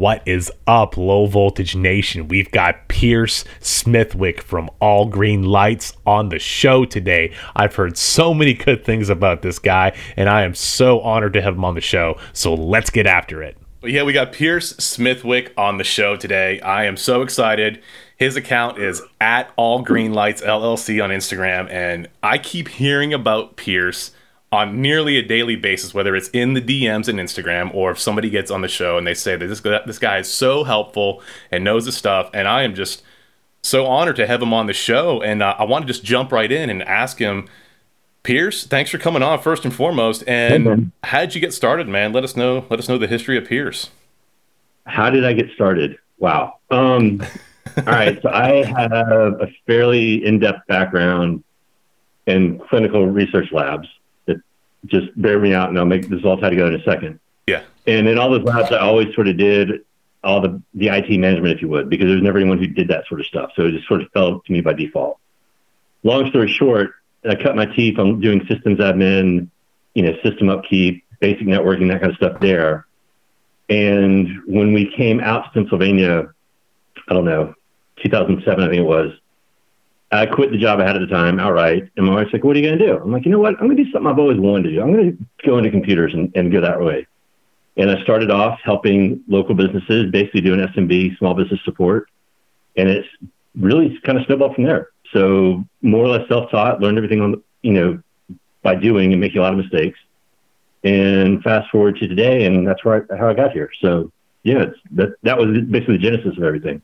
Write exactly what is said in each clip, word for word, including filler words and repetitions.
What is up, Low Voltage Nation? We've got Pearce Smithwick from All Green Lights on the show today. I've heard so many good things about this guy, and I am so honored to have him on the show. So let's get after it. Yeah, we got Pearce Smithwick on the show today. I am so excited. His account is at All Green Lights L L C on Instagram, and I keep hearing about Pearce on nearly a daily basis, whether it's in the D Ms and Instagram, or if somebody gets on the show and they say that this, this guy is so helpful and knows his stuff. And I am just so honored to have him on the show. And uh, I want to just jump right in and ask him, Pearce, thanks for coming on first and foremost. And hey, how did you get started, man? Let us know. Let us know the history of Pearce. How did I get started? Wow. Um, all right. So I have a fairly in-depth background in clinical research labs. Just bear me out and I'll make this all tie together in a second. Yeah. And in all those labs, I always sort of did all the, the I T management, if you would, because there was never anyone who did that sort of stuff. So it just sort of fell to me by default. Long story short, I cut my teeth on doing systems admin, you know, system upkeep, basic networking, that kind of stuff there. And when we came out to Pennsylvania, I don't know, two thousand seven, I think it was, I quit the job I had at the time outright, and my wife's like, "What are you going to do?" I'm like, "You know what? I'm going to do something I've always wanted to do. I'm going to go into computers and, and go that way." And I started off helping local businesses, basically doing S M B, small business support, and it's really kind of snowballed from there. So more or less self-taught, learned everything on, you know, by doing and making a lot of mistakes. And fast forward to today, and that's where I, how I got here. So yeah, it's, that that was basically the genesis of everything.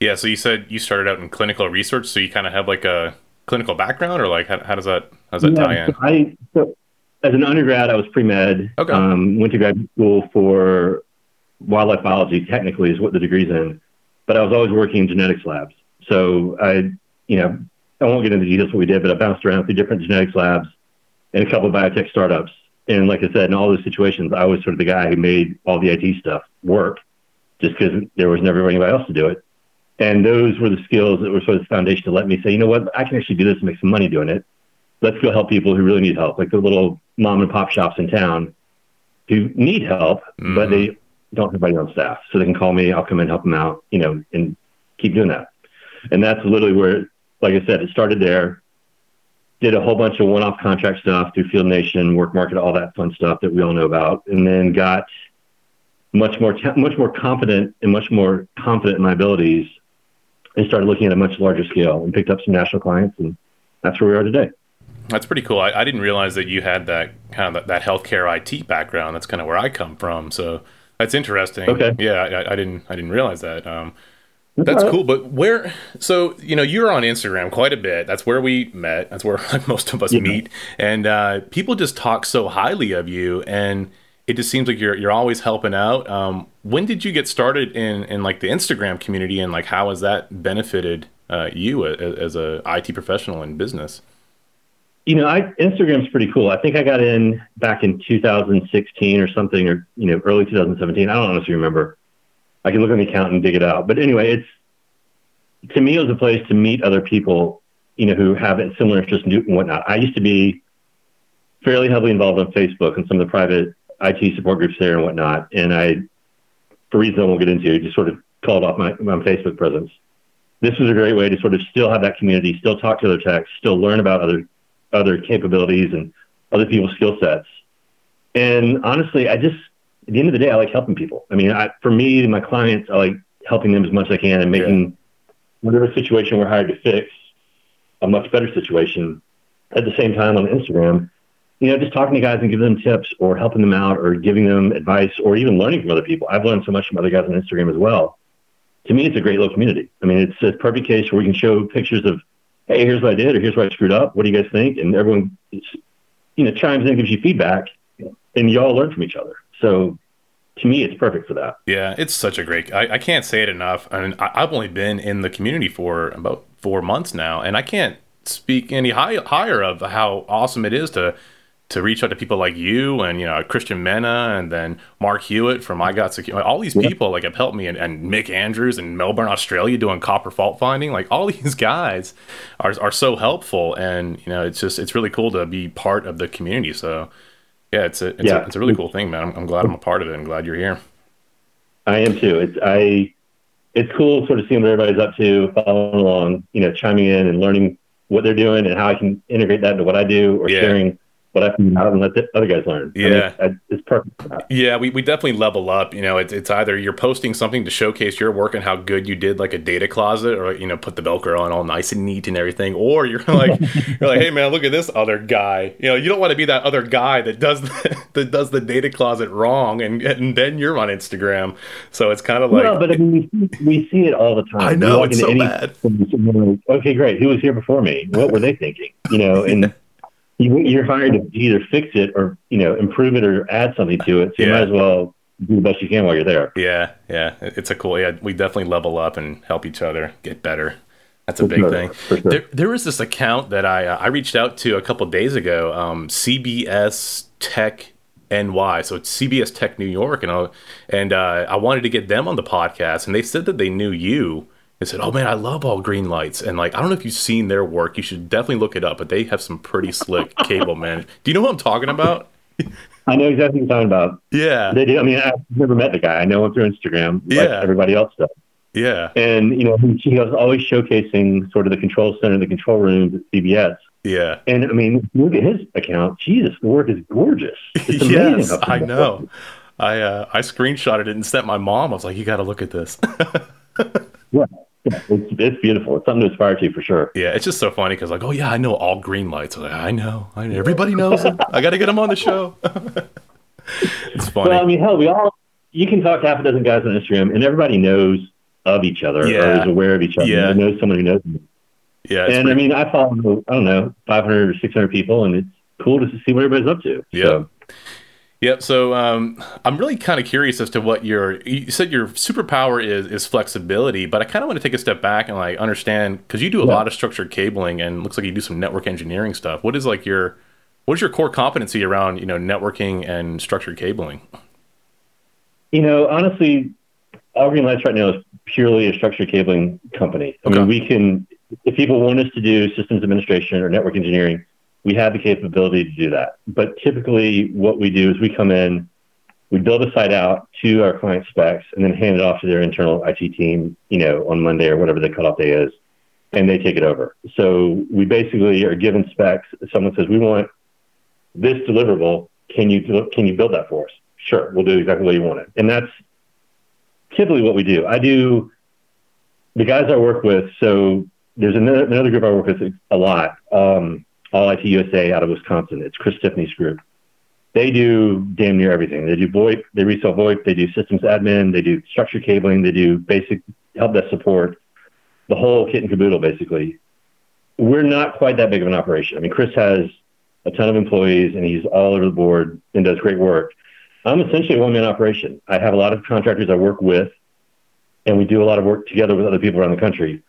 Yeah, so you said you started out in clinical research, so you kind of have like a clinical background, or like how, how does that how does that yeah, tie in? So I, so as an undergrad, I was pre-med. Okay. Um, went to grad school for wildlife biology, technically, is what the degree's in, but I was always working in genetics labs. So I, you know, I won't get into details what we did, but I bounced around through different genetics labs and a couple of biotech startups. And like I said, in all those situations, I was sort of the guy who made all the I T stuff work, just because there was never anybody else to do it. And those were the skills that were sort of the foundation to let me say, you know what, I can actually do this and make some money doing it. Let's go help people who really need help, like the little mom and pop shops in town who need help, mm-hmm. but they don't have anybody on staff. So they can call me, I'll come and help them out, you know, and keep doing that. And that's literally where, like I said, it started there. Did a whole bunch of one-off contract stuff through Field Nation, Work Market, all that fun stuff that we all know about. And then got much more, t- much more confident and much more confident in my abilities, and started looking at a much larger scale and picked up some national clients, and that's where we are today. That's pretty cool. I, I didn't realize that you had that kind of that, that healthcare I T background. That's kind of where I come from. So that's interesting. Okay. Yeah, I, I didn't I didn't realize that. Um, that's cool. But where? So you know, you're on Instagram quite a bit. That's where we met. That's where like, most of us yeah. meet. And uh, people just talk so highly of you, and it just seems like you're you're always helping out. Um, when did you get started in, in like the Instagram community, and like how has that benefited uh, you as, as a I T professional in business? You know, I, Instagram's pretty cool. I think I got in back in two thousand sixteen or something, or you know, early two thousand seventeen. I don't honestly remember. I can look on the account and dig it out. But anyway, it's to me it was a place to meet other people, you know, who have similar interests and whatnot. I used to be fairly heavily involved on Facebook and some of the private I T support groups there and whatnot. And I, for reasons I won't get into, just sort of called off my, my Facebook presence. This was a great way to sort of still have that community, still talk to other techs, still learn about other, other capabilities and other people's skill sets. And honestly, I just, at the end of the day, I like helping people. I mean, I, for me, my clients, I like helping them as much as I can and making yeah. whatever situation we're hired to fix a much better situation. At the same time on Instagram, you know, just talking to guys and giving them tips or helping them out or giving them advice or even learning from other people. I've learned so much from other guys on Instagram as well. To me, it's a great little community. I mean, it's a perfect case where we can show pictures of, hey, here's what I did or here's what I screwed up. What do you guys think? And everyone, you know, chimes in, gives you feedback, and you all learn from each other. So to me, it's perfect for that. Yeah, it's such a great, I, I can't say it enough. I mean, I've only been in the community for about four months now, and I can't speak any high, higher of how awesome it is to to reach out to people like you and, you know, Christian Mena and then Mark Hewitt from I Got Secure. All these people like have helped me, and, and Mick Andrews in Melbourne, Australia doing copper fault finding. Like all these guys are are so helpful, and, you know, it's just, it's really cool to be part of the community. So yeah, it's a, it's, yeah. a, it's a really cool thing, man. I'm, I'm glad I'm a part of it and glad you're here. I am too. It's I. It's cool, sort of seeing what everybody's up to, following along, you know, chiming in and learning what they're doing and how I can integrate that into what I do, or yeah. sharing what I can out and let the other guys learn. Yeah, I mean, it's perfect. Yeah, we, we definitely level up. You know, it's it's either you're posting something to showcase your work and how good you did, like a data closet, or, you know, put the Velcro on all nice and neat and everything, or you're like you're like, hey man, look at this other guy. You know, you don't want to be that other guy that does the, that does the data closet wrong, and, and then you're on Instagram. So it's kind of like no, but I mean, we see, we see it all the time. I know it's so any, bad. Like, okay, great. Who was here before me? What were they thinking? You know, and. You're hired to either fix it or, you know, improve it or add something to it. So you yeah. might as well do the best you can while you're there. Yeah, yeah. It's a cool, yeah. We definitely level up and help each other get better. That's a for big sure. thing. Sure. There, there was this account that I uh, I reached out to a couple of days ago, um, C B S Tech N Y. So it's C B S Tech New York. And, I, and uh, I wanted to get them on the podcast. And they said that they knew you. They said, oh man, I love All Green Lights. And like, I don't know if you've seen their work. You should definitely look it up, but they have some pretty slick cable management. Do you know what I'm talking about? I know exactly what you're talking about. Yeah. They do. I mean, I've never met the guy. I know him through Instagram, like yeah. everybody else does. Yeah. And, you know, he, he was always showcasing sort of the control center, the control rooms at C B S. Yeah. And I mean, look at his account. Jesus, the work is gorgeous. It's amazing. Yes, I know. I, uh, I screenshotted it and sent my mom. I was like, you got to look at this. Yeah, yeah, it's it's beautiful. It's something to aspire to for sure. Yeah, it's just so funny because like, oh yeah, I know All Green Lights. Like, I know, I know, everybody knows it. I got to get them on the show. It's funny. Well, I mean, hell, we all you can talk to half a dozen guys on Instagram, and everybody knows of each other yeah. or is aware of each other. Yeah, knows someone who knows them. Yeah, and pretty... I mean, I follow I don't know five hundred or six hundred people, and it's cool to see what everybody's up to. Yeah. So. Yep. So um, I'm really kind of curious as to what your you said your superpower is is flexibility, but I kind of want to take a step back and like understand because you do a yeah. lot of structured cabling and looks like you do some network engineering stuff. What is like your what is your core competency around you know networking and structured cabling? You know, honestly, All Green Lights right now is purely a structured cabling company. I okay. mean, we can if people want us to do systems administration or network engineering. We have the capability to do that. But typically what we do is we come in, we build a site out to our client specs and then hand it off to their internal I T team, you know, on Monday or whatever the cutoff day is, and they take it over. So we basically are given specs. Someone says, we want this deliverable. Can you, can you build that for us? Sure. We'll do exactly what you want it. And that's typically what we do. I do the guys I work with. So there's another, another group I work with a lot. Um, All I T U S A out of Wisconsin. It's Chris Tiffany's group. They do damn near everything. They do VoIP, they resell VoIP, they do systems admin, they do structured cabling, they do basic help desk support, the whole kit and caboodle, basically. We're not quite that big of an operation. I mean, Chris has a ton of employees, and he's all over the board and does great work. I'm essentially a one-man operation. I have a lot of contractors I work with, and we do a lot of work together with other people around the country.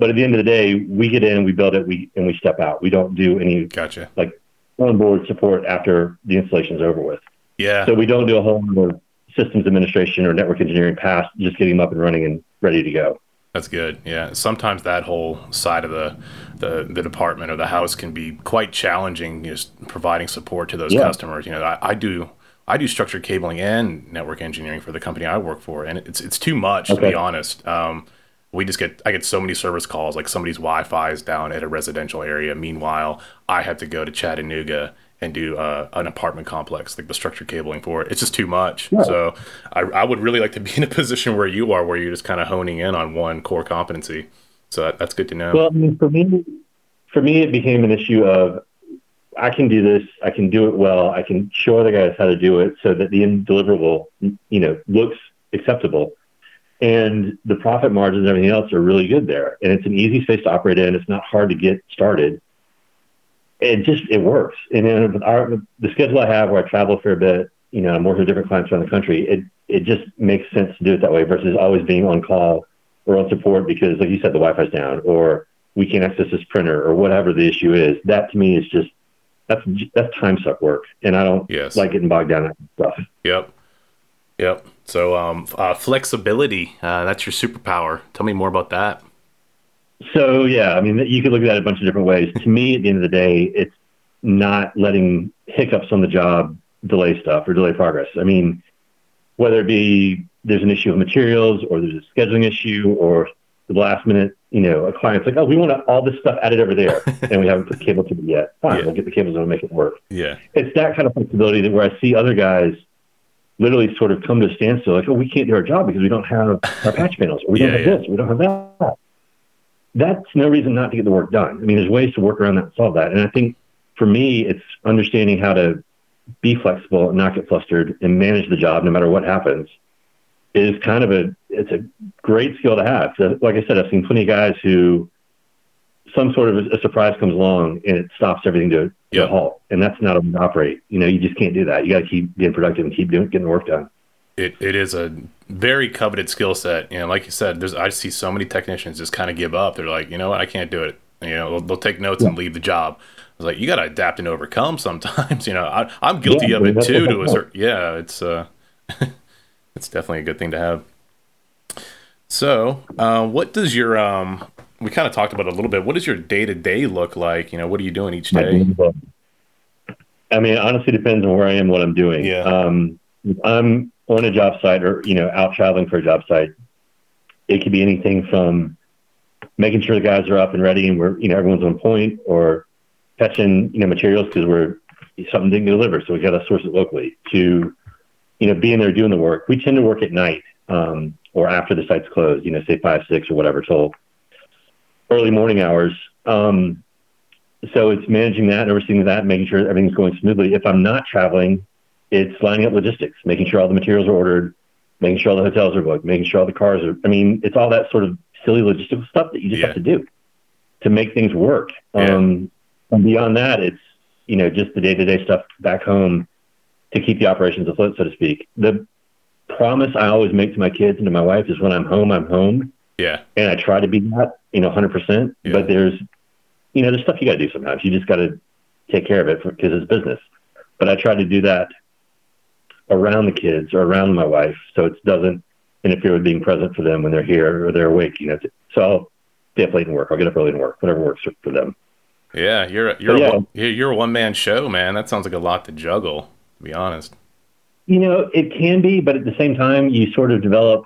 But at the end of the day, we get in, we build it, we and we step out. We don't do any gotcha. like on-board support after the installation's over with. Yeah. So we don't do a whole lot of systems administration or network engineering past, just getting them up and running and ready to go. That's good. Yeah. Sometimes that whole side of the the, the department or the house can be quite challenging, just providing support to those yeah. customers. You know, I, I do I do structured cabling and network engineering for the company I work for, and it's it's too much okay. to be honest. Um, We just get, I get so many service calls, like somebody's Wi-Fi is down at a residential area. Meanwhile, I have to go to Chattanooga and do uh, an apartment complex, like the structured cabling for it. It's just too much. Yeah. So I, I would really like to be in a position where you are, where you're just kind of honing in on one core competency. So that, that's good to know. Well, I mean, for me, for me, it became an issue of I can do this, I can do it well, I can show other guys how to do it so that the end deliverable, you know, looks acceptable. And the profit margins and everything else are really good there. And it's an easy space to operate in. It's not hard to get started. It just, it works. And then with our, with the schedule I have where I travel a fair bit, you know, I'm working with different clients around the country. It, it just makes sense to do it that way versus always being on call or on support because, like you said, the Wi-Fi's down or we can't access this printer or whatever the issue is. That to me is just, that's, that's time suck work. And I don't yes. like getting bogged down in that stuff. Yep. Yep. So um, uh, flexibility, uh, that's your superpower. Tell me more about that. So, yeah, I mean, you could look at that a bunch of different ways. To me, at the end of the day, it's not letting hiccups on the job delay stuff or delay progress. I mean, whether it be there's an issue of materials, or there's a scheduling issue, or the last minute, you know, a client's like, oh, we want all this stuff added over there, and we haven't put cable to it yet. Fine, yeah. We'll get the cables and we'll make it work. Yeah, it's that kind of flexibility that where I see other guys literally sort of come to a standstill, like, oh, we can't do our job because we don't have our patch panels, or we yeah, don't have yeah. this, we don't have that. That's no reason not to get the work done. I mean, there's ways to work around that and solve that. And I think for me, it's understanding how to be flexible and not get flustered and manage the job no matter what happens. It is kind of a, it's a great skill to have. So, like I said, I've seen plenty of guys who some sort of a surprise comes along and it stops everything to yeah. a halt. And that's not how to operate. You know, you just can't do that. You got to keep being productive and keep doing, getting the work done. It It is a very coveted skill set. You know, like you said, there's, I see so many technicians just kind of give up. They're like, you know what, I can't do it. You know, they'll, they'll take notes yeah. and leave the job. I was like, you got to adapt and overcome sometimes. You know, I, I'm guilty yeah, of it too. To a certain, yeah, it's, uh, it's definitely a good thing to have. So, uh, what does your, um, we kind of talked about it a little bit. What does your day to day look like? You know, what are you doing each day? I mean, it honestly depends on where I am, what I'm doing. Yeah. Um, I'm on a job site or, you know, out traveling for a job site. It could be anything from making sure the guys are up and ready and we're, you know, everyone's on point, or catching, you know, materials because we're, something didn't get delivered, so we got to source it locally, to, you know, being there doing the work. We tend to work at night, um, or after the site's closed, you know, say five, six or whatever, till early morning hours. Um, so it's managing that, overseeing that, making sure everything's going smoothly. If I'm not traveling, it's lining up logistics, making sure all the materials are ordered, making sure all the hotels are booked, making sure all the cars are, I mean, it's all that sort of silly logistical stuff that you just yeah. have to do to make things work. Yeah. Um, and beyond that, it's, you know, just the day-to-day stuff back home to keep the operations afloat, so to speak. The promise I always make to my kids and to my wife is when I'm home, I'm home. Yeah. And I try to be that, you know, one hundred percent. Yeah. But there's, you know, there's stuff you got to do sometimes. You just got to take care of it because it's business. But I try to do that around the kids or around my wife, so it doesn't interfere with being present for them when they're here or they're awake. You know, so I'll stay up late and work. I'll get up early and work, whatever works for them. Yeah, you're you're yeah. A, you're a one man show, man. That sounds like a lot to juggle, to be honest. You know, it can be, but at the same time, you sort of develop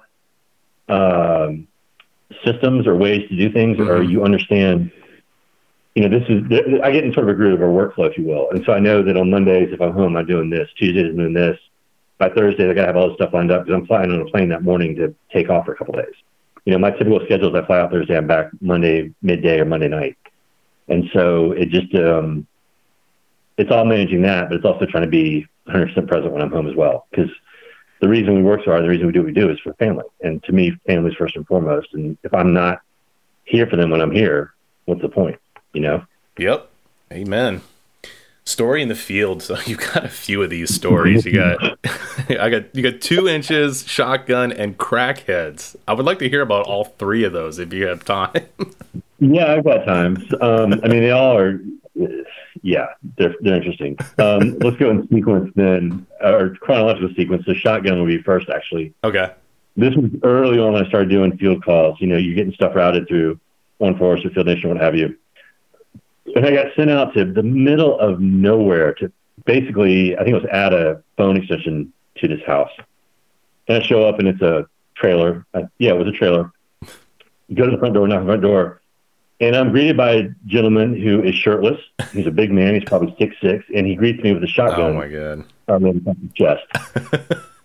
um, systems or ways to do things, mm-hmm. or you understand. You know, this is I get in sort of a groove or workflow, if you will, and so I know that on Mondays, if I'm home, I'm doing this. Tuesdays, I'm doing this. By Thursday, I got to have all this stuff lined up because I'm flying on a plane that morning to take off for a couple of days. You know, my typical schedule is I fly out Thursday, I'm back Monday midday or Monday night. And so it just, um, it's all managing that, but it's also trying to be one hundred percent present when I'm home as well. Because the reason we work so hard, the reason we do what we do is for family. And to me, family is first and foremost. And if I'm not here for them when I'm here, what's the point, you know? Yep. Amen. Story in the field. So you got a few of these stories. You got, I got, you got two inches, shotgun, and crackheads. I would like to hear about all three of those if you have time. Yeah, I've got time. Um, I mean, they all are. Yeah, they're they're interesting. Um, let's go in sequence then, or chronological sequence. So shotgun will be first, actually. Okay. This was early on when I started doing field calls. You know, you're getting stuff routed through one force or Field Nation, what have you. And I got sent out to the middle of nowhere to basically, I think it was add a phone extension to this house. And I show up and it's a trailer. I, yeah, it was a trailer. You go to the front door, knock on the front door. And I'm greeted by a gentleman who is shirtless. He's a big man. He's probably six foot six. And he greets me with a shotgun. Oh, my God. I'm in the chest.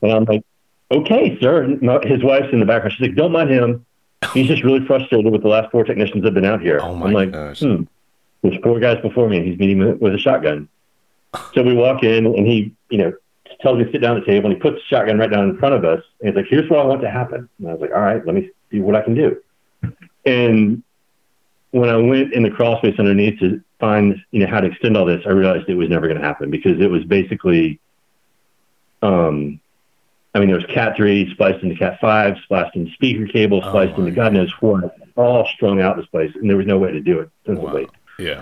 And I'm like, okay, sir. And my, his wife's in the background. She's like, don't mind him. He's just really frustrated with the last four technicians that have been out here. Oh, my I'm like, gosh. Hmm. There's four guys before me, and he's meeting me with a shotgun. So we walk in, and he, you know, tells me to sit down at the table, and he puts the shotgun right down in front of us. And he's like, here's what I want to happen. And I was like, all right, let me see what I can do. And when I went in the crawl space underneath to find, you know, how to extend all this, I realized it was never going to happen because it was basically, um, I mean, there was Cat three spliced into Cat five, spliced into speaker cable, spliced oh into God knows what, all strung out this place, and there was no way to do it sensibly. Wow. Yeah.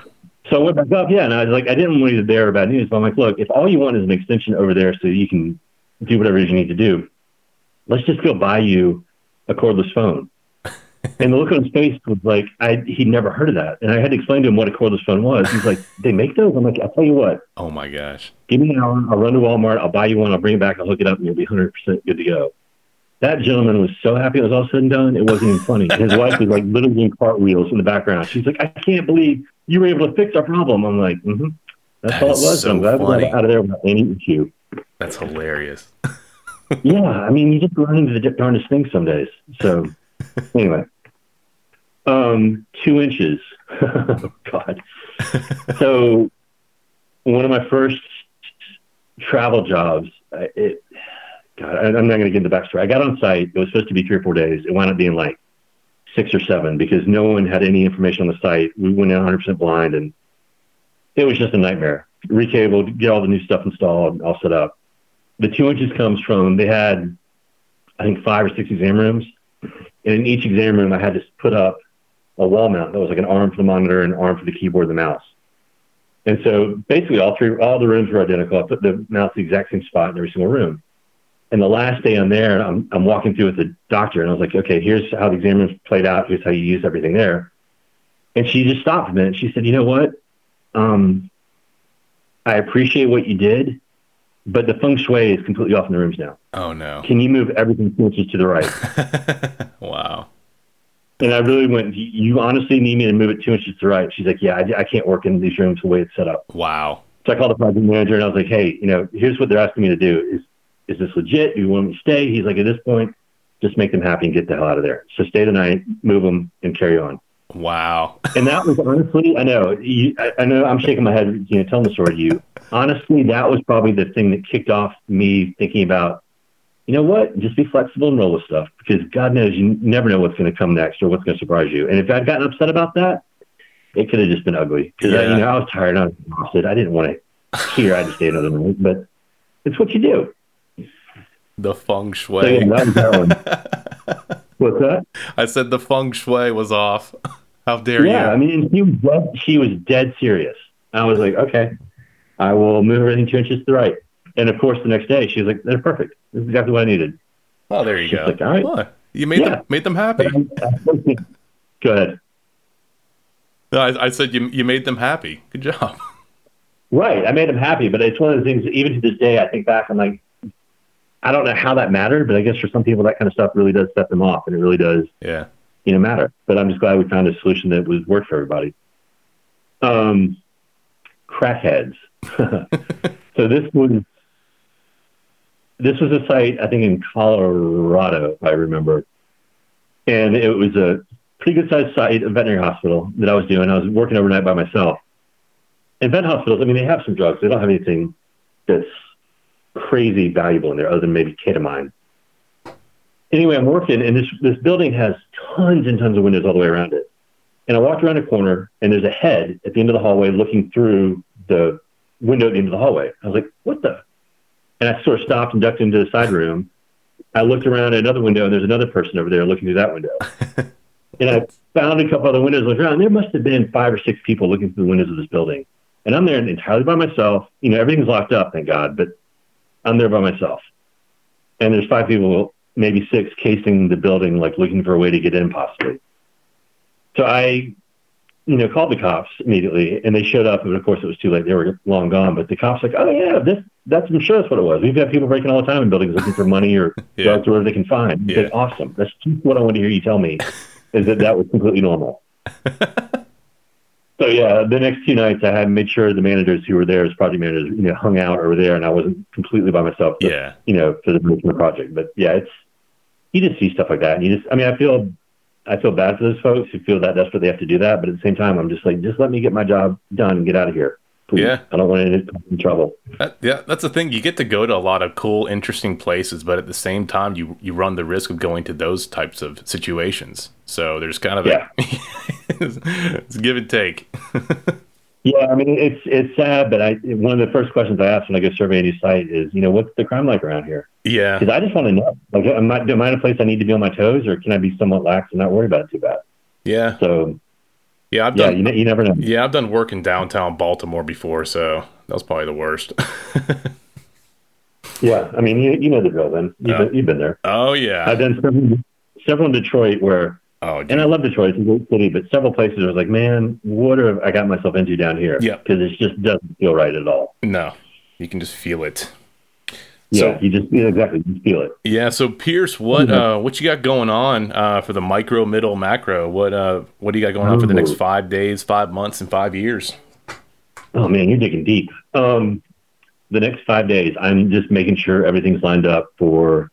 So I went back up, yeah, and I was like, I didn't want you to bear bad news, but I'm like, look, if all you want is an extension over there so you can do whatever you need to do, let's just go buy you a cordless phone. And the look on his face was like, I, he'd never heard of that. And I had to explain to him what a cordless phone was. He's like, they make those? I'm like, I'll tell you what. Oh, my gosh. Give me an hour. I'll run to Walmart. I'll buy you one. I'll bring it back. I'll hook it up, and you'll be one hundred percent good to go. That gentleman was so happy it was all said and done. It wasn't even funny. His wife was like literally in cartwheels in the background. She's like, I can't believe you were able to fix our problem. I'm like, mm-hmm. That's that all it was. So I'm glad we got out of there without any issue. That's hilarious. Yeah, I mean, you just run into the darndest thing some days. So anyway, um, two inches. Oh, God. So one of my first travel jobs, it, God, I'm not going to give the backstory. I got on site. It was supposed to be three or four days. It wound up being like six or seven because no one had any information on the site. We went in one hundred percent blind, and it was just a nightmare. Recabled, get all the new stuff installed, all set up. The two inches comes from, they had, I think, five or six exam rooms. And in each exam room, I had to put up a wall mount that was like an arm for the monitor and an arm for the keyboard and the mouse. And so basically all three, all the rooms were identical. I put the mouse the exact same spot in every single room. And the last day I'm there, I'm, I'm walking through with the doctor, and I was like, okay, here's how the exam rooms played out. Here's how you use everything there. And she just stopped me and she said, you know what? Um, I appreciate what you did, but the feng shui is completely off in the rooms now. Oh, no. Can you move everything two inches to the right? Wow. And I really went, you honestly need me to move it two inches to the right? She's like, yeah, I, I can't work in these rooms the way it's set up. Wow. So I called the project manager, and I was like, hey, you know, here's what they're asking me to do. Is is this legit? Do you want me to stay? He's like, at this point, just make them happy and get the hell out of there. So stay the night, move them, and carry on. Wow. And that was honestly, I know, you, I, I know I'm shaking my head, you know, telling the story to you. Honestly, that was probably the thing that kicked off me thinking about, you know what, just be flexible and roll with stuff, because God knows you never know what's going to come next or what's going to surprise you. And if I'd gotten upset about that, it could have just been ugly, because yeah. I, you know, I was tired. I was exhausted. I didn't want to hear. I had to stay another night, but it's what you do. The feng shui. So, yeah, that was that one. What's that? I said the feng shui was off. How dare yeah, you? Yeah, I mean, she was, she was dead serious. I was like, okay, I will move everything two inches to the right. And of course, the next day, she was like, they're perfect. This is exactly what I needed. Oh, there you She's go. Like, all right. Well, you made, yeah. them, made them happy. Go ahead. No, I, I said you you made them happy. Good job. Right. I made them happy, but it's one of the things, even to this day, I think back, I'm like, I don't know how that mattered, but I guess for some people, that kind of stuff really does set them off, and it really does. Yeah. You know, matter. But I'm just glad we found a solution that was worked for everybody. Um, crackheads. So this was this was a site, I think, in Colorado, if I remember. And it was a pretty good sized site, a veterinary hospital that I was doing. I was working overnight by myself. And vet hospitals, I mean, they have some drugs. They don't have anything that's crazy valuable in there other than maybe ketamine. Anyway, I'm working, and this, this building has tons and tons of windows all the way around it. And I walked around a corner, and there's a head at the end of the hallway looking through the window at the end of the hallway. I was like, what the? And I sort of stopped and ducked into the side room. I looked around at another window, and there's another person over there looking through that window. And I found a couple other windows, looked around, and there must have been five or six people looking through the windows of this building. And I'm there entirely by myself. You know, everything's locked up, thank God, but I'm there by myself. And there's five people, maybe six, casing the building, like looking for a way to get in possibly. So I, you know, called the cops immediately, and they showed up, and of course it was too late. They were long gone, but the cops like, oh yeah, this, that's, I'm sure that's what it was. We've got people breaking all the time in buildings looking for money or yeah. drugs or whatever they can find. Yeah. Said, awesome. That's just what I want to hear you tell me, is that that was completely normal. So yeah, the next two nights I had made sure the managers who were there as project managers, you know, hung out over there, and I wasn't completely by myself, but, yeah. you know, for the, for the project. But yeah, it's, you just see stuff like that, and you just, I mean, I feel, I feel bad for those folks who feel that desperate they have to do that, but at the same time, I'm just like, just let me get my job done and get out of here. Please. Yeah. I don't want to get in trouble. That, yeah, that's the thing. You get to go to a lot of cool, interesting places, but at the same time, you you run the risk of going to those types of situations. So there's kind of yeah. a it's give and take. Yeah, I mean, it's it's sad, but I one of the first questions I ask when I go survey a new site is, you know, what's the crime like around here? Yeah. Because I just want to know. Like, am I, am I in a place I need to be on my toes, or can I be somewhat lax and not worry about it too bad? Yeah. So... Yeah, I've done, yeah you, ne- you never know. Yeah, I've done work in downtown Baltimore before, so that was probably the worst. Yeah, I mean, you, you know the drill, then. You've, uh, been, you've been there. Oh, yeah. I've done several, several in Detroit where, oh, and I love Detroit, it's a great city, but several places I was like, man, what have I got myself into down here? Yeah. Because it just doesn't feel right at all. No, you can just feel it. So, yeah, you just yeah, exactly you feel it. Yeah. So Pearce, what mm-hmm. uh, what you got going on uh, for the micro, middle, macro? What uh, what do you got going on for the next five days, five months, and five years? Oh man, you're digging deep. Um, the next five days, I'm just making sure everything's lined up for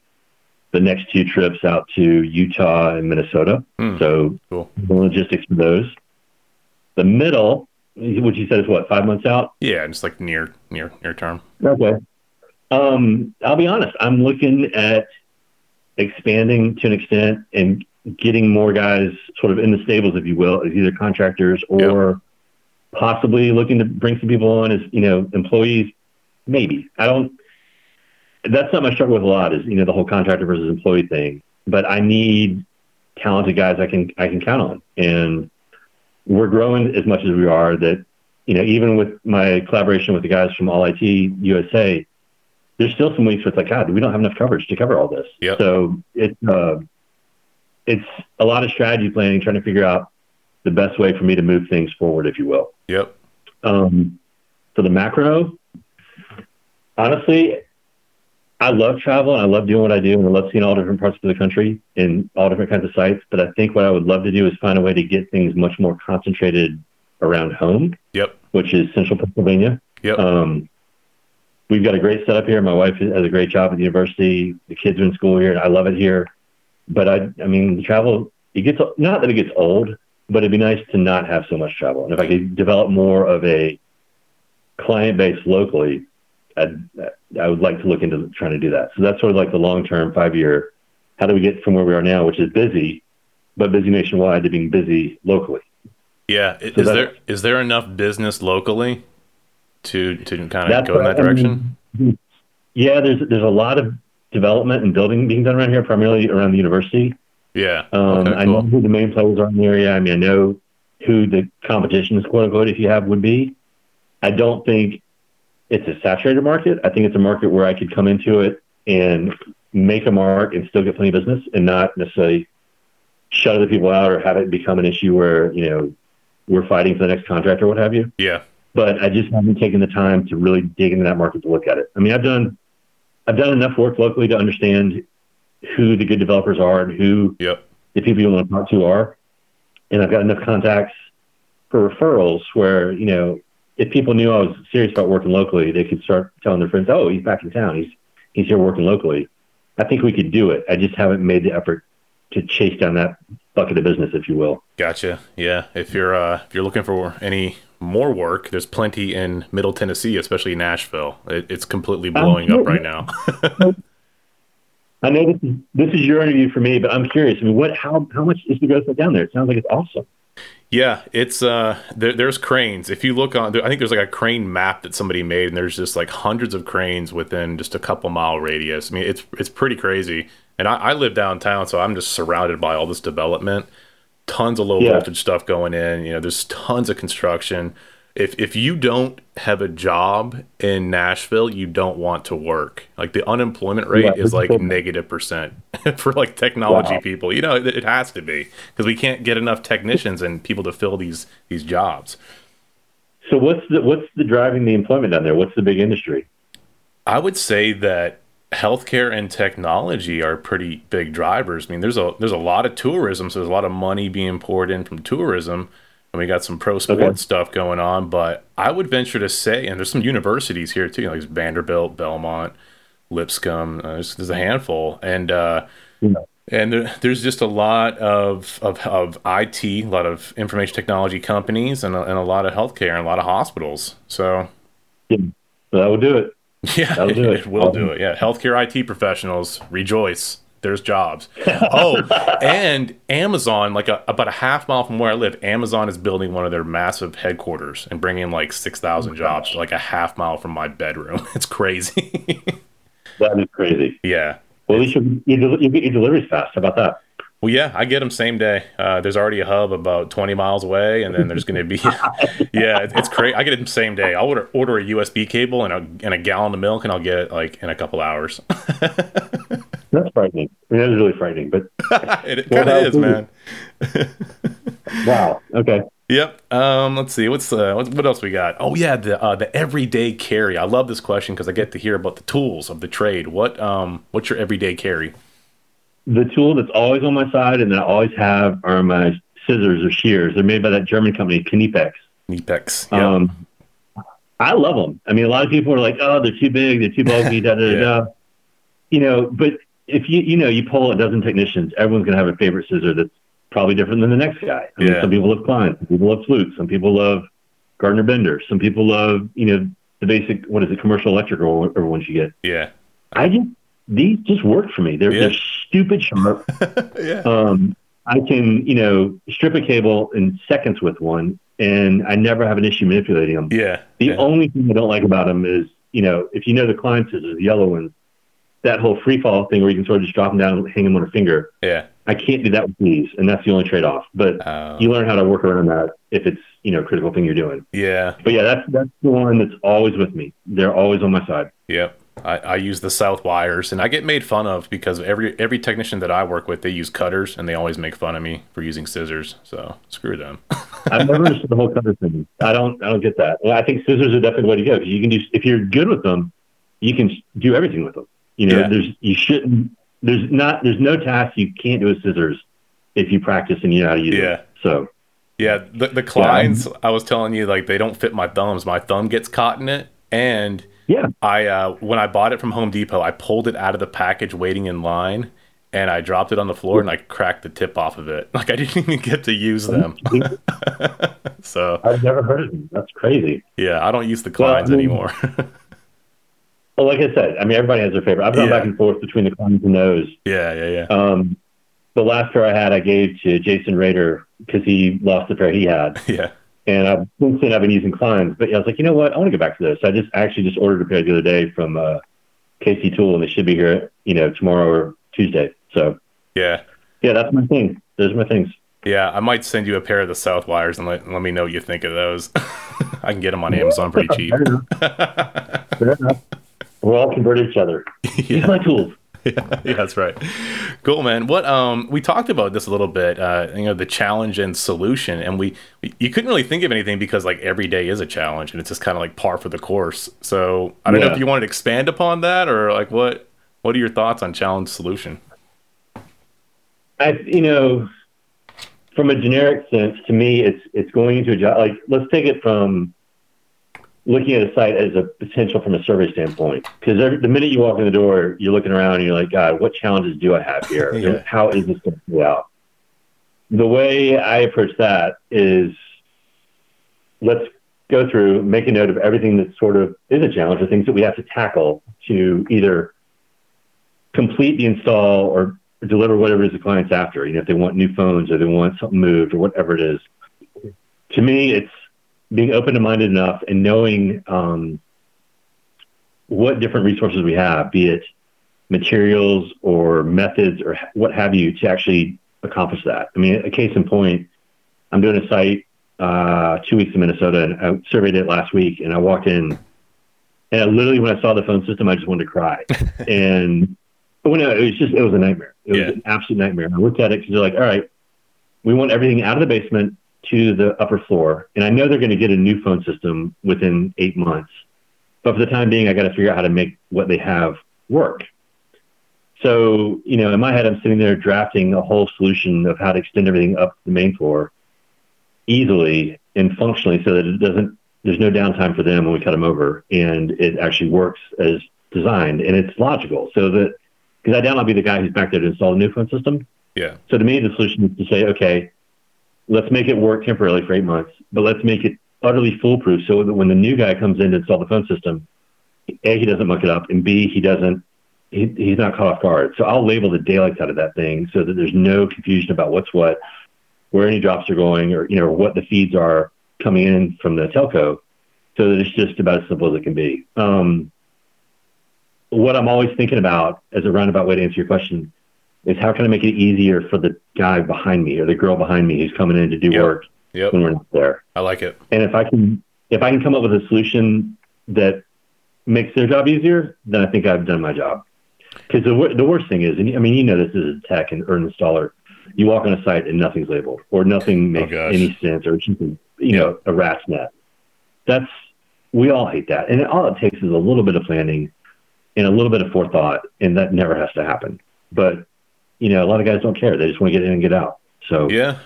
the next two trips out to Utah and Minnesota. Mm, so cool. The logistics for those. The middle, which you said is what, five months out? Yeah, just like near near near term. Okay. Um, I'll be honest. I'm looking at expanding to an extent and getting more guys sort of in the stables, if you will, as either contractors or yep. possibly looking to bring some people on as, you know, employees. Maybe. I don't, that's something I struggle with a lot is, you know, the whole contractor versus employee thing, but I need talented guys I can, I can count on. And we're growing as much as we are that, you know, even with my collaboration with the guys from All I T U S A, there's still some weeks where it's like, God, we don't have enough coverage to cover all this. Yep. So it, uh, it's a lot of strategy planning, trying to figure out the best way for me to move things forward, if you will. Yep. Um, so the macro, honestly, I love travel and I love doing what I do and I love seeing all different parts of the country and all different kinds of sites. But I think what I would love to do is find a way to get things much more concentrated around home. Yep. Which is central Pennsylvania. Yep. Um, We've got a great setup here. My wife has a great job at the university. The kids are in school here, and I love it here. But I, I mean, the travel, it gets, not that it gets old, but it'd be nice to not have so much travel. And if I could develop more of a client base locally, I'd, I would like to look into trying to do that. So that's sort of like the long-term five-year, how do we get from where we are now, which is busy, but busy nationwide, to being busy locally. Yeah. So is there is there enough business locally to to kind of That's go in that direction? I mean, yeah, there's there's a lot of development and building being done around here, primarily around the university. Yeah. Um, okay, I cool. know who the main players are in the area. I mean, I know who the competition is, quote unquote, if you have, would be. I don't think it's a saturated market. I think it's a market where I could come into it and make a mark and still get plenty of business and not necessarily shut other people out or have it become an issue where, you know, we're fighting for the next contract or what have you. Yeah. But I just haven't taken the time to really dig into that market to look at it. I mean, I've done, I've done enough work locally to understand who the good developers are and who yep. the people you want to talk to are. And I've got enough contacts for referrals where, you know, if people knew I was serious about working locally, they could start telling their friends, oh, he's back in town. He's, he's here working locally. I think we could do it. I just haven't made the effort to chase down that bucket of business, if you will. Gotcha. Yeah. If you're, uh, if you're looking for any more work, there's plenty in Middle Tennessee, especially Nashville. It, it's completely blowing um, up right now. I know this is, this is your interview for me, but I'm curious. I mean, what, how, how much is the growth down there? It sounds like it's awesome. Yeah, it's uh, there, there's cranes. If you look on, there, I think there's like a crane map that somebody made, and there's just like hundreds of cranes within just a couple mile radius. I mean, it's it's pretty crazy. And I, I live downtown, so I'm just surrounded by all this development. Tons of low yeah. voltage stuff going in. You know, there's tons of construction. If if you don't have a job in Nashville, you don't want to work. Like the unemployment rate yeah, is like cool. negative percent for like technology wow. people. You know, it, it has to be because we can't get enough technicians and people to fill these these jobs. So what's the what's the driving the employment down there? What's the big industry? I would say that healthcare and technology are pretty big drivers. I mean, there's a there's a lot of tourism, so there's a lot of money being poured in from tourism, and we got some pro sports okay. stuff going on. But I would venture to say, and there's some universities here too, like Vanderbilt, Belmont, Lipscomb. Uh, there's, there's a handful, and uh, yeah. and there, there's just a lot of, of of I T, a lot of information technology companies, and a, and a lot of healthcare and a lot of hospitals. So yeah. that would do it. Yeah, it, it will do it. Yeah, healthcare I T professionals, rejoice. There's jobs. Oh, and Amazon, like a, about a half mile from where I live, Amazon is building one of their massive headquarters and bringing like six thousand jobs to like a half mile from my bedroom. It's crazy. That is crazy. Yeah. Well, at least you, you, you get your deliveries fast. How about that? Well, yeah, I get them same day. Uh, there's already a hub about twenty miles away, and then there's going to be, yeah, it's crazy. I get them same day. I'll order, order a U S B cable and a, and a gallon of milk, and I'll get it like in a couple hours. That's frightening. I mean, that is really frightening, but it, it kind of is, man. Wow. Okay. Yep. Um, let's see. What's uh, what else we got? Oh yeah, the uh, the everyday carry. I love this question because I get to hear about the tools of the trade. What um, what's your everyday carry? The tool that's always on my side and that I always have are my scissors or shears. They're made by that German company, Knipex. Knipex. Yep. Um, I love them. I mean, a lot of people are like, "Oh, they're too big, they're too bulky." Da da da. You know, but if you you know you pull a dozen technicians, everyone's going to have a favorite scissor that's probably different than the next guy. I mean, yeah. Some people love Klein, some people love Fluke, some people love Gardner Bender, some people love, you know, the basic, what is it, Commercial Electric or whatever ones you get. Yeah. I just, these just work for me. They're, yeah. they're stupid sharp. yeah. Um, I can, you know, strip a cable in seconds with one, and I never have an issue manipulating them. Yeah. The yeah. only thing I don't like about them is, you know, if you know the Klein scissors, the yellow ones, that whole free fall thing where you can sort of just drop them down and hang them on a finger. Yeah. I can't do that with these, and that's the only trade-off. But um, you learn how to work around that if it's, you know, a critical thing you're doing. Yeah. But yeah, that's that's the one that's always with me. They're always on my side. Yep. I, I use the Southwires, and I get made fun of because every every technician that I work with, they use cutters, and they always make fun of me for using scissors. So screw them. I've never understood the whole cutter thing. I don't I don't get that. Well, I think scissors are definitely the way to go. You can do, if you're good with them, you can do everything with them. You know, yeah. there's you shouldn't. There's not. There's no task you can't do with scissors if you practice and you know how to use yeah. it. So, yeah, the the Kleins. Yeah. I was telling you, like, they don't fit my thumbs. My thumb gets caught in it, and yeah, I uh, when I bought it from Home Depot, I pulled it out of the package waiting in line, and I dropped it on the floor, yeah. and I cracked the tip off of it. Like, I didn't even get to use them. So I've never heard of them. That's crazy. Yeah, I don't use the Kleins well, I mean, anymore. Well, like I said, I mean, everybody has their favorite. I've gone yeah. back and forth between the Kleins and those. Yeah, yeah, yeah. Um, the last pair I had, I gave to Jason Rader because he lost the pair he had. Yeah. And I've, since then, I've been using Kleins. But yeah, I was like, you know what? I want to go back to those. So I just I actually just ordered a pair the other day from uh, K C Tool, and they should be here, you know, tomorrow or Tuesday. So yeah, yeah, that's my thing. Those are my things. Yeah, I might send you a pair of the Southwires and let, let me know what you think of those. I can get them on Amazon pretty cheap. Fair enough. Fair enough. We'll all convert each other. Use yeah. my tools. Yeah, yeah, that's right. Cool, man. What um, we talked about this a little bit. Uh, you know, the challenge and solution, and we, we you couldn't really think of anything because, like, every day is a challenge, and it's just kind of like par for the course. So I don't yeah. know if you wanted to expand upon that, or like what what are your thoughts on challenge solution? I you know, from a generic sense, to me, it's it's going into a job. Like, let's take it from looking at a site as a potential from a survey standpoint, because the minute you walk in the door, you're looking around and you're like, God, what challenges do I have here? yeah. And how is this going to play out? The way I approach that is, let's go through, make a note of everything that sort of is a challenge, the things that we have to tackle to either complete the install or deliver whatever it is the client's after. You know, if they want new phones or they want something moved or whatever it is. To me, it's being open-minded enough and knowing um, what different resources we have, be it materials or methods or what have you, to actually accomplish that. I mean, a case in point, I'm doing a site uh, two weeks in Minnesota, and I surveyed it last week, and I walked in, and I literally, when I saw the phone system, I just wanted to cry. and well, no, it was just, it was a nightmare. It yeah. was an absolute nightmare. And I looked at it because they're like, all right, we want everything out of the basement to the upper floor. And I know they're going to get a new phone system within eight months. But for the time being, I got to figure out how to make what they have work. So, you know, in my head, I'm sitting there drafting a whole solution of how to extend everything up the main floor easily and functionally so that it doesn't, there's no downtime for them when we cut them over, and it actually works as designed and it's logical. So that, because I doubt I'll be the guy who's back there to install a new phone system. Yeah. So to me, the solution is to say, okay, let's make it work temporarily for eight months, but let's make it utterly foolproof so that when the new guy comes in to install the phone system, A, he doesn't muck it up, and B, he doesn't, he, he's not caught off guard. So I'll label the daylights out of that thing so that there's no confusion about what's what, where any drops are going, or, you know, what the feeds are coming in from the telco, so that it's just about as simple as it can be. Um, what I'm always thinking about as a roundabout way to answer your question is, how can I make it easier for the guy behind me or the girl behind me who's coming in to do yep. work yep. when we're not there? I like it. And if I can, if I can come up with a solution that makes their job easier, then I think I've done my job. Because the, the worst thing is, and I mean, you know, this is a tech and or an installer. You walk on a site and nothing's labeled, or nothing makes oh, any sense, or you can, you yeah. know, a rat's net. That's, we all hate that. And all it takes is a little bit of planning and a little bit of forethought, and that never has to happen. But, you know, a lot of guys don't care. They just want to get in and get out. So yeah,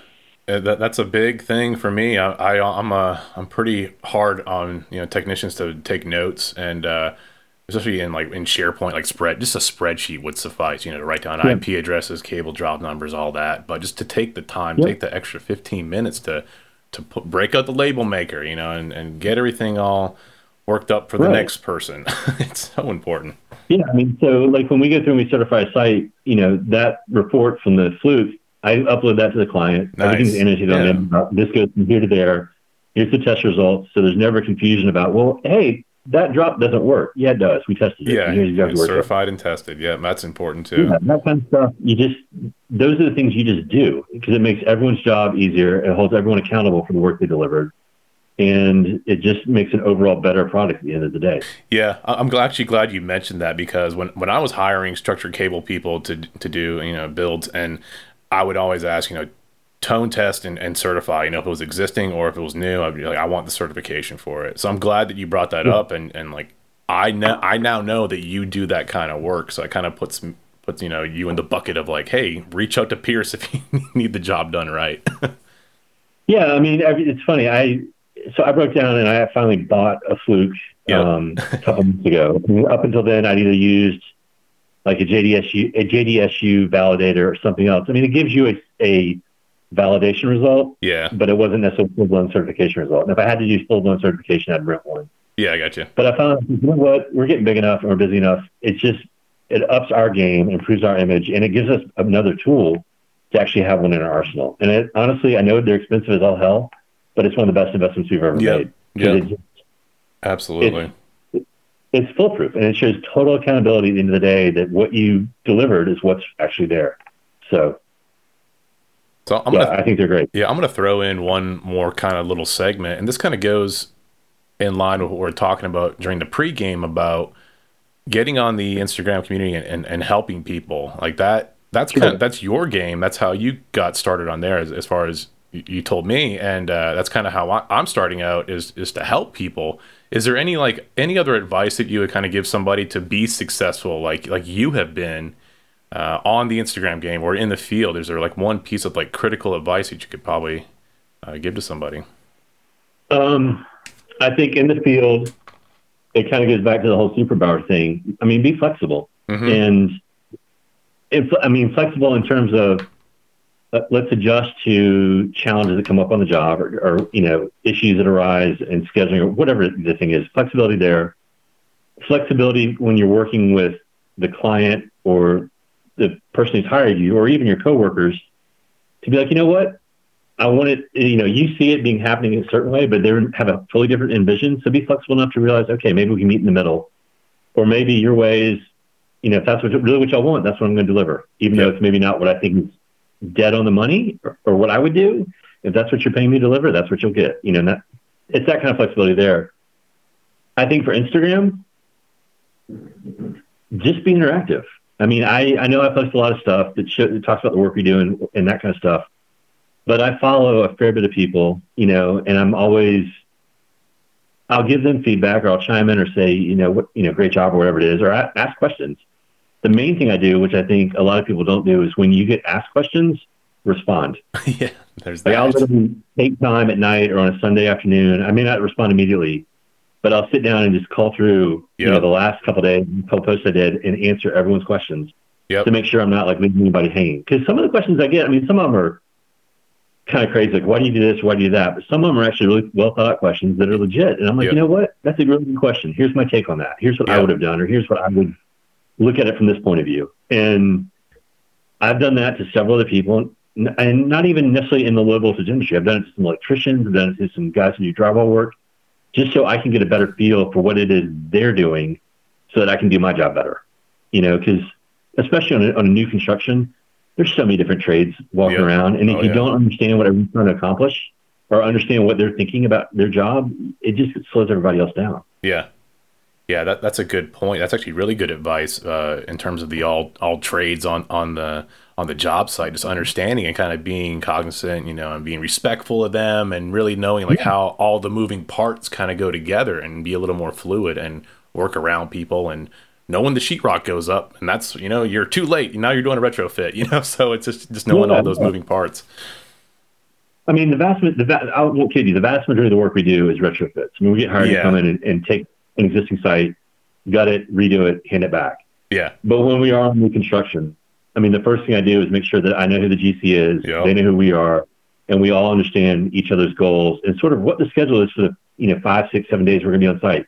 that, that's a big thing for me. I, I, I'm a, I'm pretty hard on, you know, technicians to take notes, and, uh, especially in like in SharePoint, like spread, just a spreadsheet would suffice, you know, to write down yeah. I P addresses, cable drop numbers, all that. But just to take the time, yeah. take the extra fifteen minutes to, to put, break out the label maker, you know, and, and get everything all worked up for right. the next person. It's so important. Yeah. I mean, so like when we go through and we certify a site, you know, that report from the Fluke, I upload that to the client. Nice. Everything's annotated yeah. on it. This goes from here to there. Here's the test results. So there's never confusion about, well, hey, that drop doesn't work. Yeah, it does. We tested it. Yeah, it's certified and tested. Yeah, that's important too. Yeah, that kind of stuff. You just, those are the things you just do because it makes everyone's job easier. It holds everyone accountable for the work they delivered, and it just makes an overall better product at the end of the day. Yeah, I'm glad, actually glad you mentioned that, because when when I was hiring structured cable people to to do, you know, builds, and I would always ask, you know, tone test and, and certify, you know, if it was existing or if it was new, I'd be like, I want the certification for it. So I'm glad that you brought that yeah. up. And, and like, I now, I now know that you do that kind of work. So it kind of puts, puts, you know, you in the bucket of like, hey, reach out to Pearce if you need the job done right. Yeah. I mean, I, it's funny. I, so I broke down and I finally bought a Fluke yep. um, a couple months ago. Up until then, I'd either used like a J D S U, a J D S U validator or something else. I mean, it gives you a, a validation result, yeah, but it wasn't necessarily full blown certification result. And if I had to do full blown certification, I'd rent one. Yeah, I got you. But I found, you know what, we're getting big enough and we're busy enough. It's just, it ups our game, improves our image, and it gives us another tool to actually have one in our arsenal. And it, honestly, I know they're expensive as all hell, but it's one of the best investments we've ever yep. made. Yeah, it absolutely. It's, it's foolproof, and it shows total accountability at the end of the day that what you delivered is what's actually there. So. So I'm yeah, gonna, I think they're great. Yeah, I'm going to throw in one more kind of little segment, and this kind of goes in line with what we were talking about during the pregame about getting on the Instagram community and, and, and helping people like that. That's kind yeah. of, that's your game. That's how you got started on there, as, as far as you, you told me, and uh, that's kind of how I, I'm starting out is is to help people. Is there any like any other advice that you would kind of give somebody to be successful, like like you have been? Uh, on the Instagram game or in the field, is there like one piece of like critical advice that you could probably uh, give to somebody? Um, I think in the field, it kind of goes back to the whole superpower thing. I mean, be flexible. Mm-hmm. And if, I mean, flexible in terms of uh, let's adjust to challenges that come up on the job or, or, you know, issues that arise and scheduling or whatever the thing is. Flexibility there. Flexibility when you're working with the client or the person who's hired you or even your coworkers to be like, you know what, I want it, you know, you see it being happening in a certain way, but they have a totally different envision. So be flexible enough to realize, okay, maybe we can meet in the middle, or maybe your ways, you know, if that's what, really what y'all want, that's what I'm going to deliver, even yeah. though it's maybe not what I think is dead on the money or, or what I would do. If that's what you're paying me to deliver, that's what you'll get. You know, and that, it's that kind of flexibility there. I think for Instagram, just be interactive. I mean, I, I know I post a lot of stuff that, show, that talks about the work we do and, and that kind of stuff, but I follow a fair bit of people, you know, and I'm always, I'll give them feedback or I'll chime in or say, you know, what, you know, great job or whatever it is, or I, ask questions. The main thing I do, which I think a lot of people don't do, is when you get asked questions, respond. Yeah, there's that. Like I'll let them take time at night or on a Sunday afternoon. I may not respond immediately, but I'll sit down and just call through yep. you know, the last couple of days, couple posts I did, and answer everyone's questions yep. to make sure I'm not like leaving anybody hanging. Because some of the questions I get, I mean, some of them are kind of crazy, like why do you do this, why do you do that? But some of them are actually really well thought out questions that are legit. And I'm like, yep. you know what? That's a really good question. Here's my take on that. Here's what yep. I would have done, or here's what I would look at it from this point of view. And I've done that to several other people, and not even necessarily in the low voltage industry. I've done it to some electricians. I've done it to some guys who do drywall work, just so I can get a better feel for what it is they're doing so that I can do my job better. You know, because especially on a, on a new construction, there's so many different trades walking yeah. around. And if oh, you yeah. don't understand what everyone's trying to accomplish or understand what they're thinking about their job, it just slows everybody else down. Yeah. Yeah, that, that's a good point. That's actually really good advice uh, in terms of the all all trades on, on the on the job site, just understanding and kind of being cognizant, you know, and being respectful of them, and really knowing like yeah. how all the moving parts kind of go together, and be a little more fluid and work around people and know when the sheetrock goes up, and that's, you know, you're too late. Now you're doing a retrofit, you know, so it's just, just knowing yeah, all those yeah. moving parts. I mean, the vast, the vast, I won't kid you, the vast majority of the work we do is retrofits. I mean, we get hired yeah. to come in and, and take an existing site, gut it, redo it, hand it back. Yeah. But when we are on new construction, I mean, the first thing I do is make sure that I know who the G C is, yep. they know who we are, and we all understand each other's goals and sort of what the schedule is for the, you know, five, six, seven days we're going to be on site.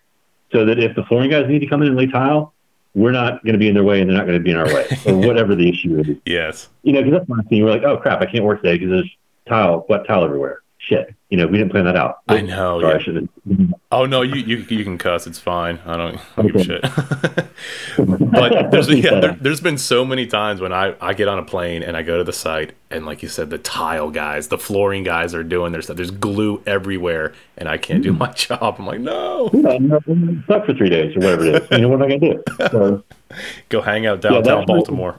So that if the flooring guys need to come in and lay tile, we're not going to be in their way and they're not going to be in our way, or whatever the issue is. Yes. You know, because that's my thing. We're like, oh, crap, I can't work today because there's tile, wet tile everywhere. Shit. You know, we didn't plan that out. I know. Sorry, yeah. I shouldn't. Oh, no, you, you you can cuss. It's fine. I don't, I don't okay. give a shit. But there's, yeah, there, there's been so many times when I, I get on a plane and I go to the site, and like you said, the tile guys, the flooring guys are doing their stuff. There's glue everywhere, and I can't do my job. I'm like, no. Yeah, I'm not, I'm not stuck for three days or whatever it is. You know, what am I going to do? So, go hang out downtown yeah, Baltimore.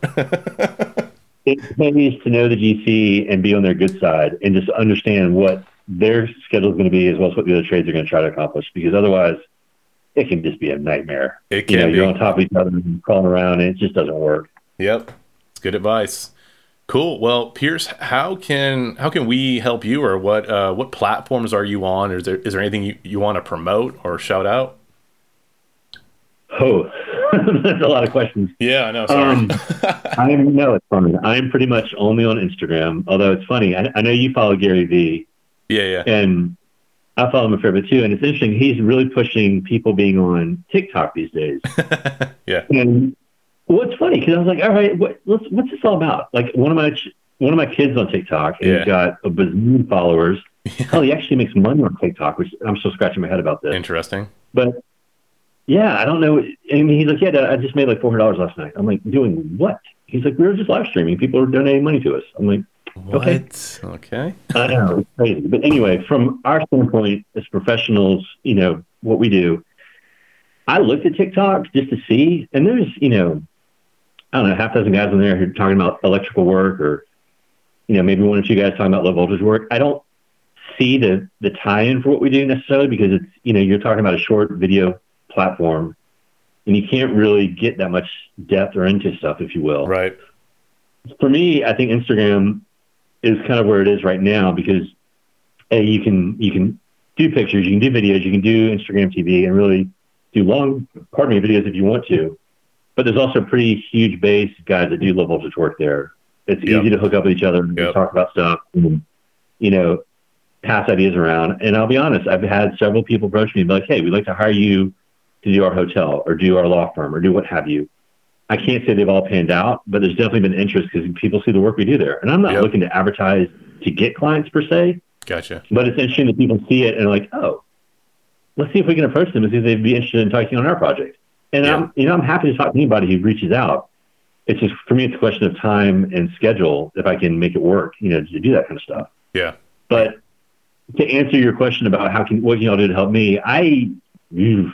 It pays to know the G C and be on their good side and just understand what their schedule is going to be as well as what the other trades are going to try to accomplish, because otherwise it can just be a nightmare. It can you know, be. You're on top of each other and crawling around, and it just doesn't work. Yep. It's good advice. Cool. Well, Pearce, how can how can we help you, or what uh, what platforms are you on? Or is there is there anything you, you want to promote or shout out? Oh, that's a lot of questions. Yeah, I know. Sorry. Um, I know it's funny. I'm pretty much only on Instagram, although it's funny. I, I know you follow Gary Vee. Yeah, yeah. And I follow him a fair bit too. And it's interesting. He's really pushing people being on TikTok these days. yeah. And what's funny, because I was like, all right, what, let's, what's this all about? Like one of my one of my kids on TikTok, and yeah. he's got a bazillion followers. Yeah. Hell, he actually makes money on TikTok, which I'm still scratching my head about this. Interesting. But yeah, I don't know. I mean, he's like, yeah, I just made like four hundred dollars last night. I'm like, doing what? He's like, we were just live streaming. People are donating money to us. I'm like, what? Okay. okay. I know. It's crazy. But anyway, from our standpoint as professionals, you know, what we do, I looked at TikTok just to see, and there's, you know, I don't know, half a dozen guys on there who are talking about electrical work, or, you know, maybe one or two guys talking about low voltage work. I don't see the, the tie-in for what we do necessarily, because it's, you know, you're talking about a short video platform, and you can't really get that much depth or into stuff, if you will. Right. For me, I think Instagram is kind of where it is right now, because hey, you can you can do pictures, you can do videos, you can do Instagram T V, and really do long, pardon me, videos if you want to. But there's also a pretty huge base of guys that do low voltage work there. It's yep. easy to hook up with each other and yep. talk about stuff, and, you know, pass ideas around. And I'll be honest, I've had several people approach me and be like, "Hey, we'd like to hire you to do our hotel or do our law firm or do what have you." I can't say they've all panned out, but there's definitely been interest because people see the work we do there. And I'm not yep. looking to advertise to get clients per se. Gotcha. But it's interesting that people see it and are like, oh, let's see if we can approach them and see if they'd be interested in talking on our project. And yeah. I'm, you know, I'm happy to talk to anybody who reaches out. It's just, for me, it's a question of time and schedule, if I can make it work, you know, to do that kind of stuff. Yeah. But to answer your question about how can, what can y'all do to help me? I, oof,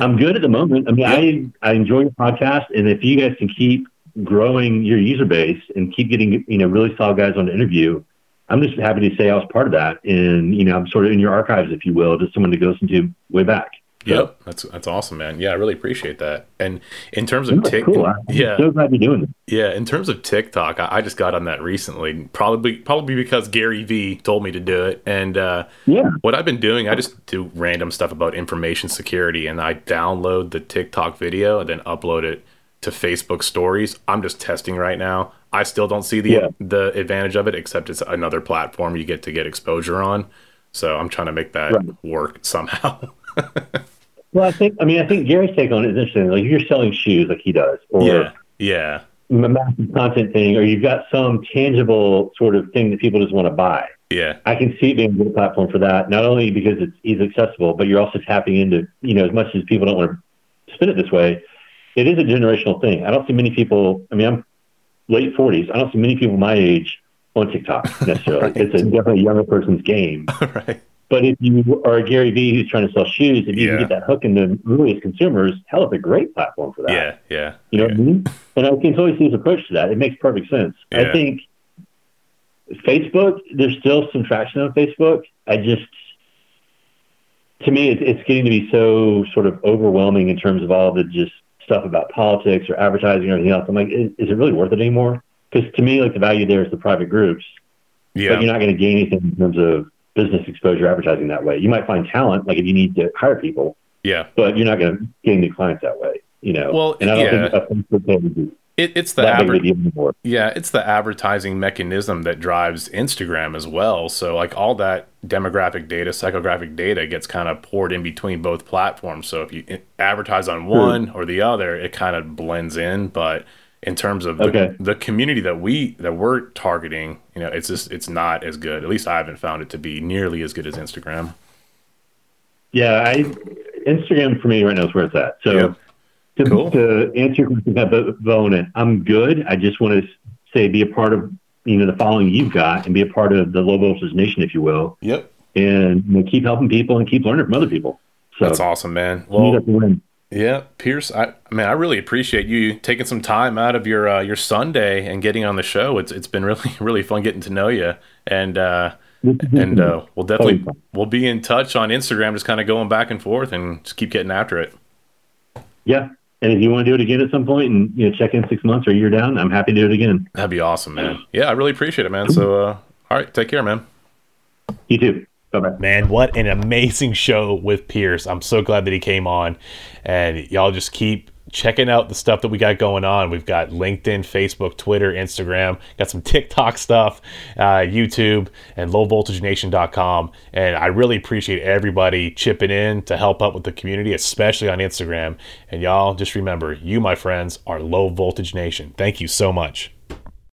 I'm good at the moment. I mean, yeah. I I enjoy your podcast, and if you guys can keep growing your user base and keep getting, you know, really solid guys on the interview, I'm just happy to say I was part of that, and you know, I'm sort of in your archives, if you will, just someone to go listen to way back. So, yep, that's that's awesome, man. Yeah, I really appreciate that. And in terms of TikTok, cool. yeah, so glad you're doing this. Yeah, in terms of TikTok, I, I just got on that recently, probably probably because Gary Vee told me to do it. And uh, yeah, what I've been doing, I just do random stuff about information security, and I download the TikTok video and then upload it to Facebook Stories. I'm just testing right now. I still don't see the yeah. the advantage of it, except it's another platform you get to get exposure on. So I'm trying to make that right. work somehow. Well, I think, I mean, I think Gary's take on it is interesting. Like, if you're selling shoes like he does, or yeah, yeah. a massive content thing, or you've got some tangible sort of thing that people just want to buy. Yeah. I can see it being a good platform for that, not only because it's easily accessible, but you're also tapping into, you know, as much as people don't want to spin it this way, it is a generational thing. I don't see many people, I mean, I'm late forties. I don't see many people my age on TikTok necessarily. Right. It's a definitely younger person's game. Right. But if you are a Gary Vee who's trying to sell shoes, if you yeah. can get that hook into really consumers, hell, it's a great platform for that. Yeah, yeah. You know yeah. what I mean? And I can totally see his approach to that. It makes perfect sense. Yeah. I think Facebook, there's still some traction on Facebook. I just, to me, it's, it's getting to be so sort of overwhelming in terms of all the just stuff about politics or advertising or everything else. I'm like, is, is it really worth it anymore? Because to me, like, the value there is the private groups. Yeah. But you're not going to gain anything in terms of business exposure advertising that way. You might find talent, like if you need to hire people, yeah, but you're not going to gain new clients that way, you know. Well, and I don't yeah. think it, it's the that adver- anymore. Yeah, it's the advertising mechanism that drives Instagram as well. So like all that demographic data, psychographic data gets kind of poured in between both platforms. So if you advertise on one True. or the other, it kind of blends in. But in terms of okay. the, the community that we that we're targeting, you know, it's just it's not as good. At least I haven't found it to be nearly as good as Instagram. Yeah, I Instagram for me right now is where it's at. So yeah. to, cool. to answer your question, I'm good. I just want to say be a part of, you know, the following you've got and be a part of the Low Voltage Nation, if you will. Yep. And you know, keep helping people and keep learning from other people. So that's awesome, man. Well, you got to win. Yeah, Pearce, I, I mean, I really appreciate you taking some time out of your uh, your Sunday and getting on the show. It's it's been really really fun getting to know you, and uh, and uh, we'll definitely we'll be in touch on Instagram, just kind of going back and forth and just keep getting after it. Yeah, and if you want to do it again at some point and you know check in six months or a year down, I'm happy to do it again. That'd be awesome, man. Yeah, I really appreciate it, man. So, uh, all right, take care, man. You too. Man, what an amazing show with Pearce. I'm so glad that he came on. And y'all just keep checking out the stuff that we got going on. We've got LinkedIn, Facebook, Twitter, Instagram. Got some TikTok stuff, uh, YouTube, and low voltage nation dot com. And I really appreciate everybody chipping in to help out with the community, especially on Instagram. And y'all just remember, you, my friends, are Low Voltage Nation. Thank you so much.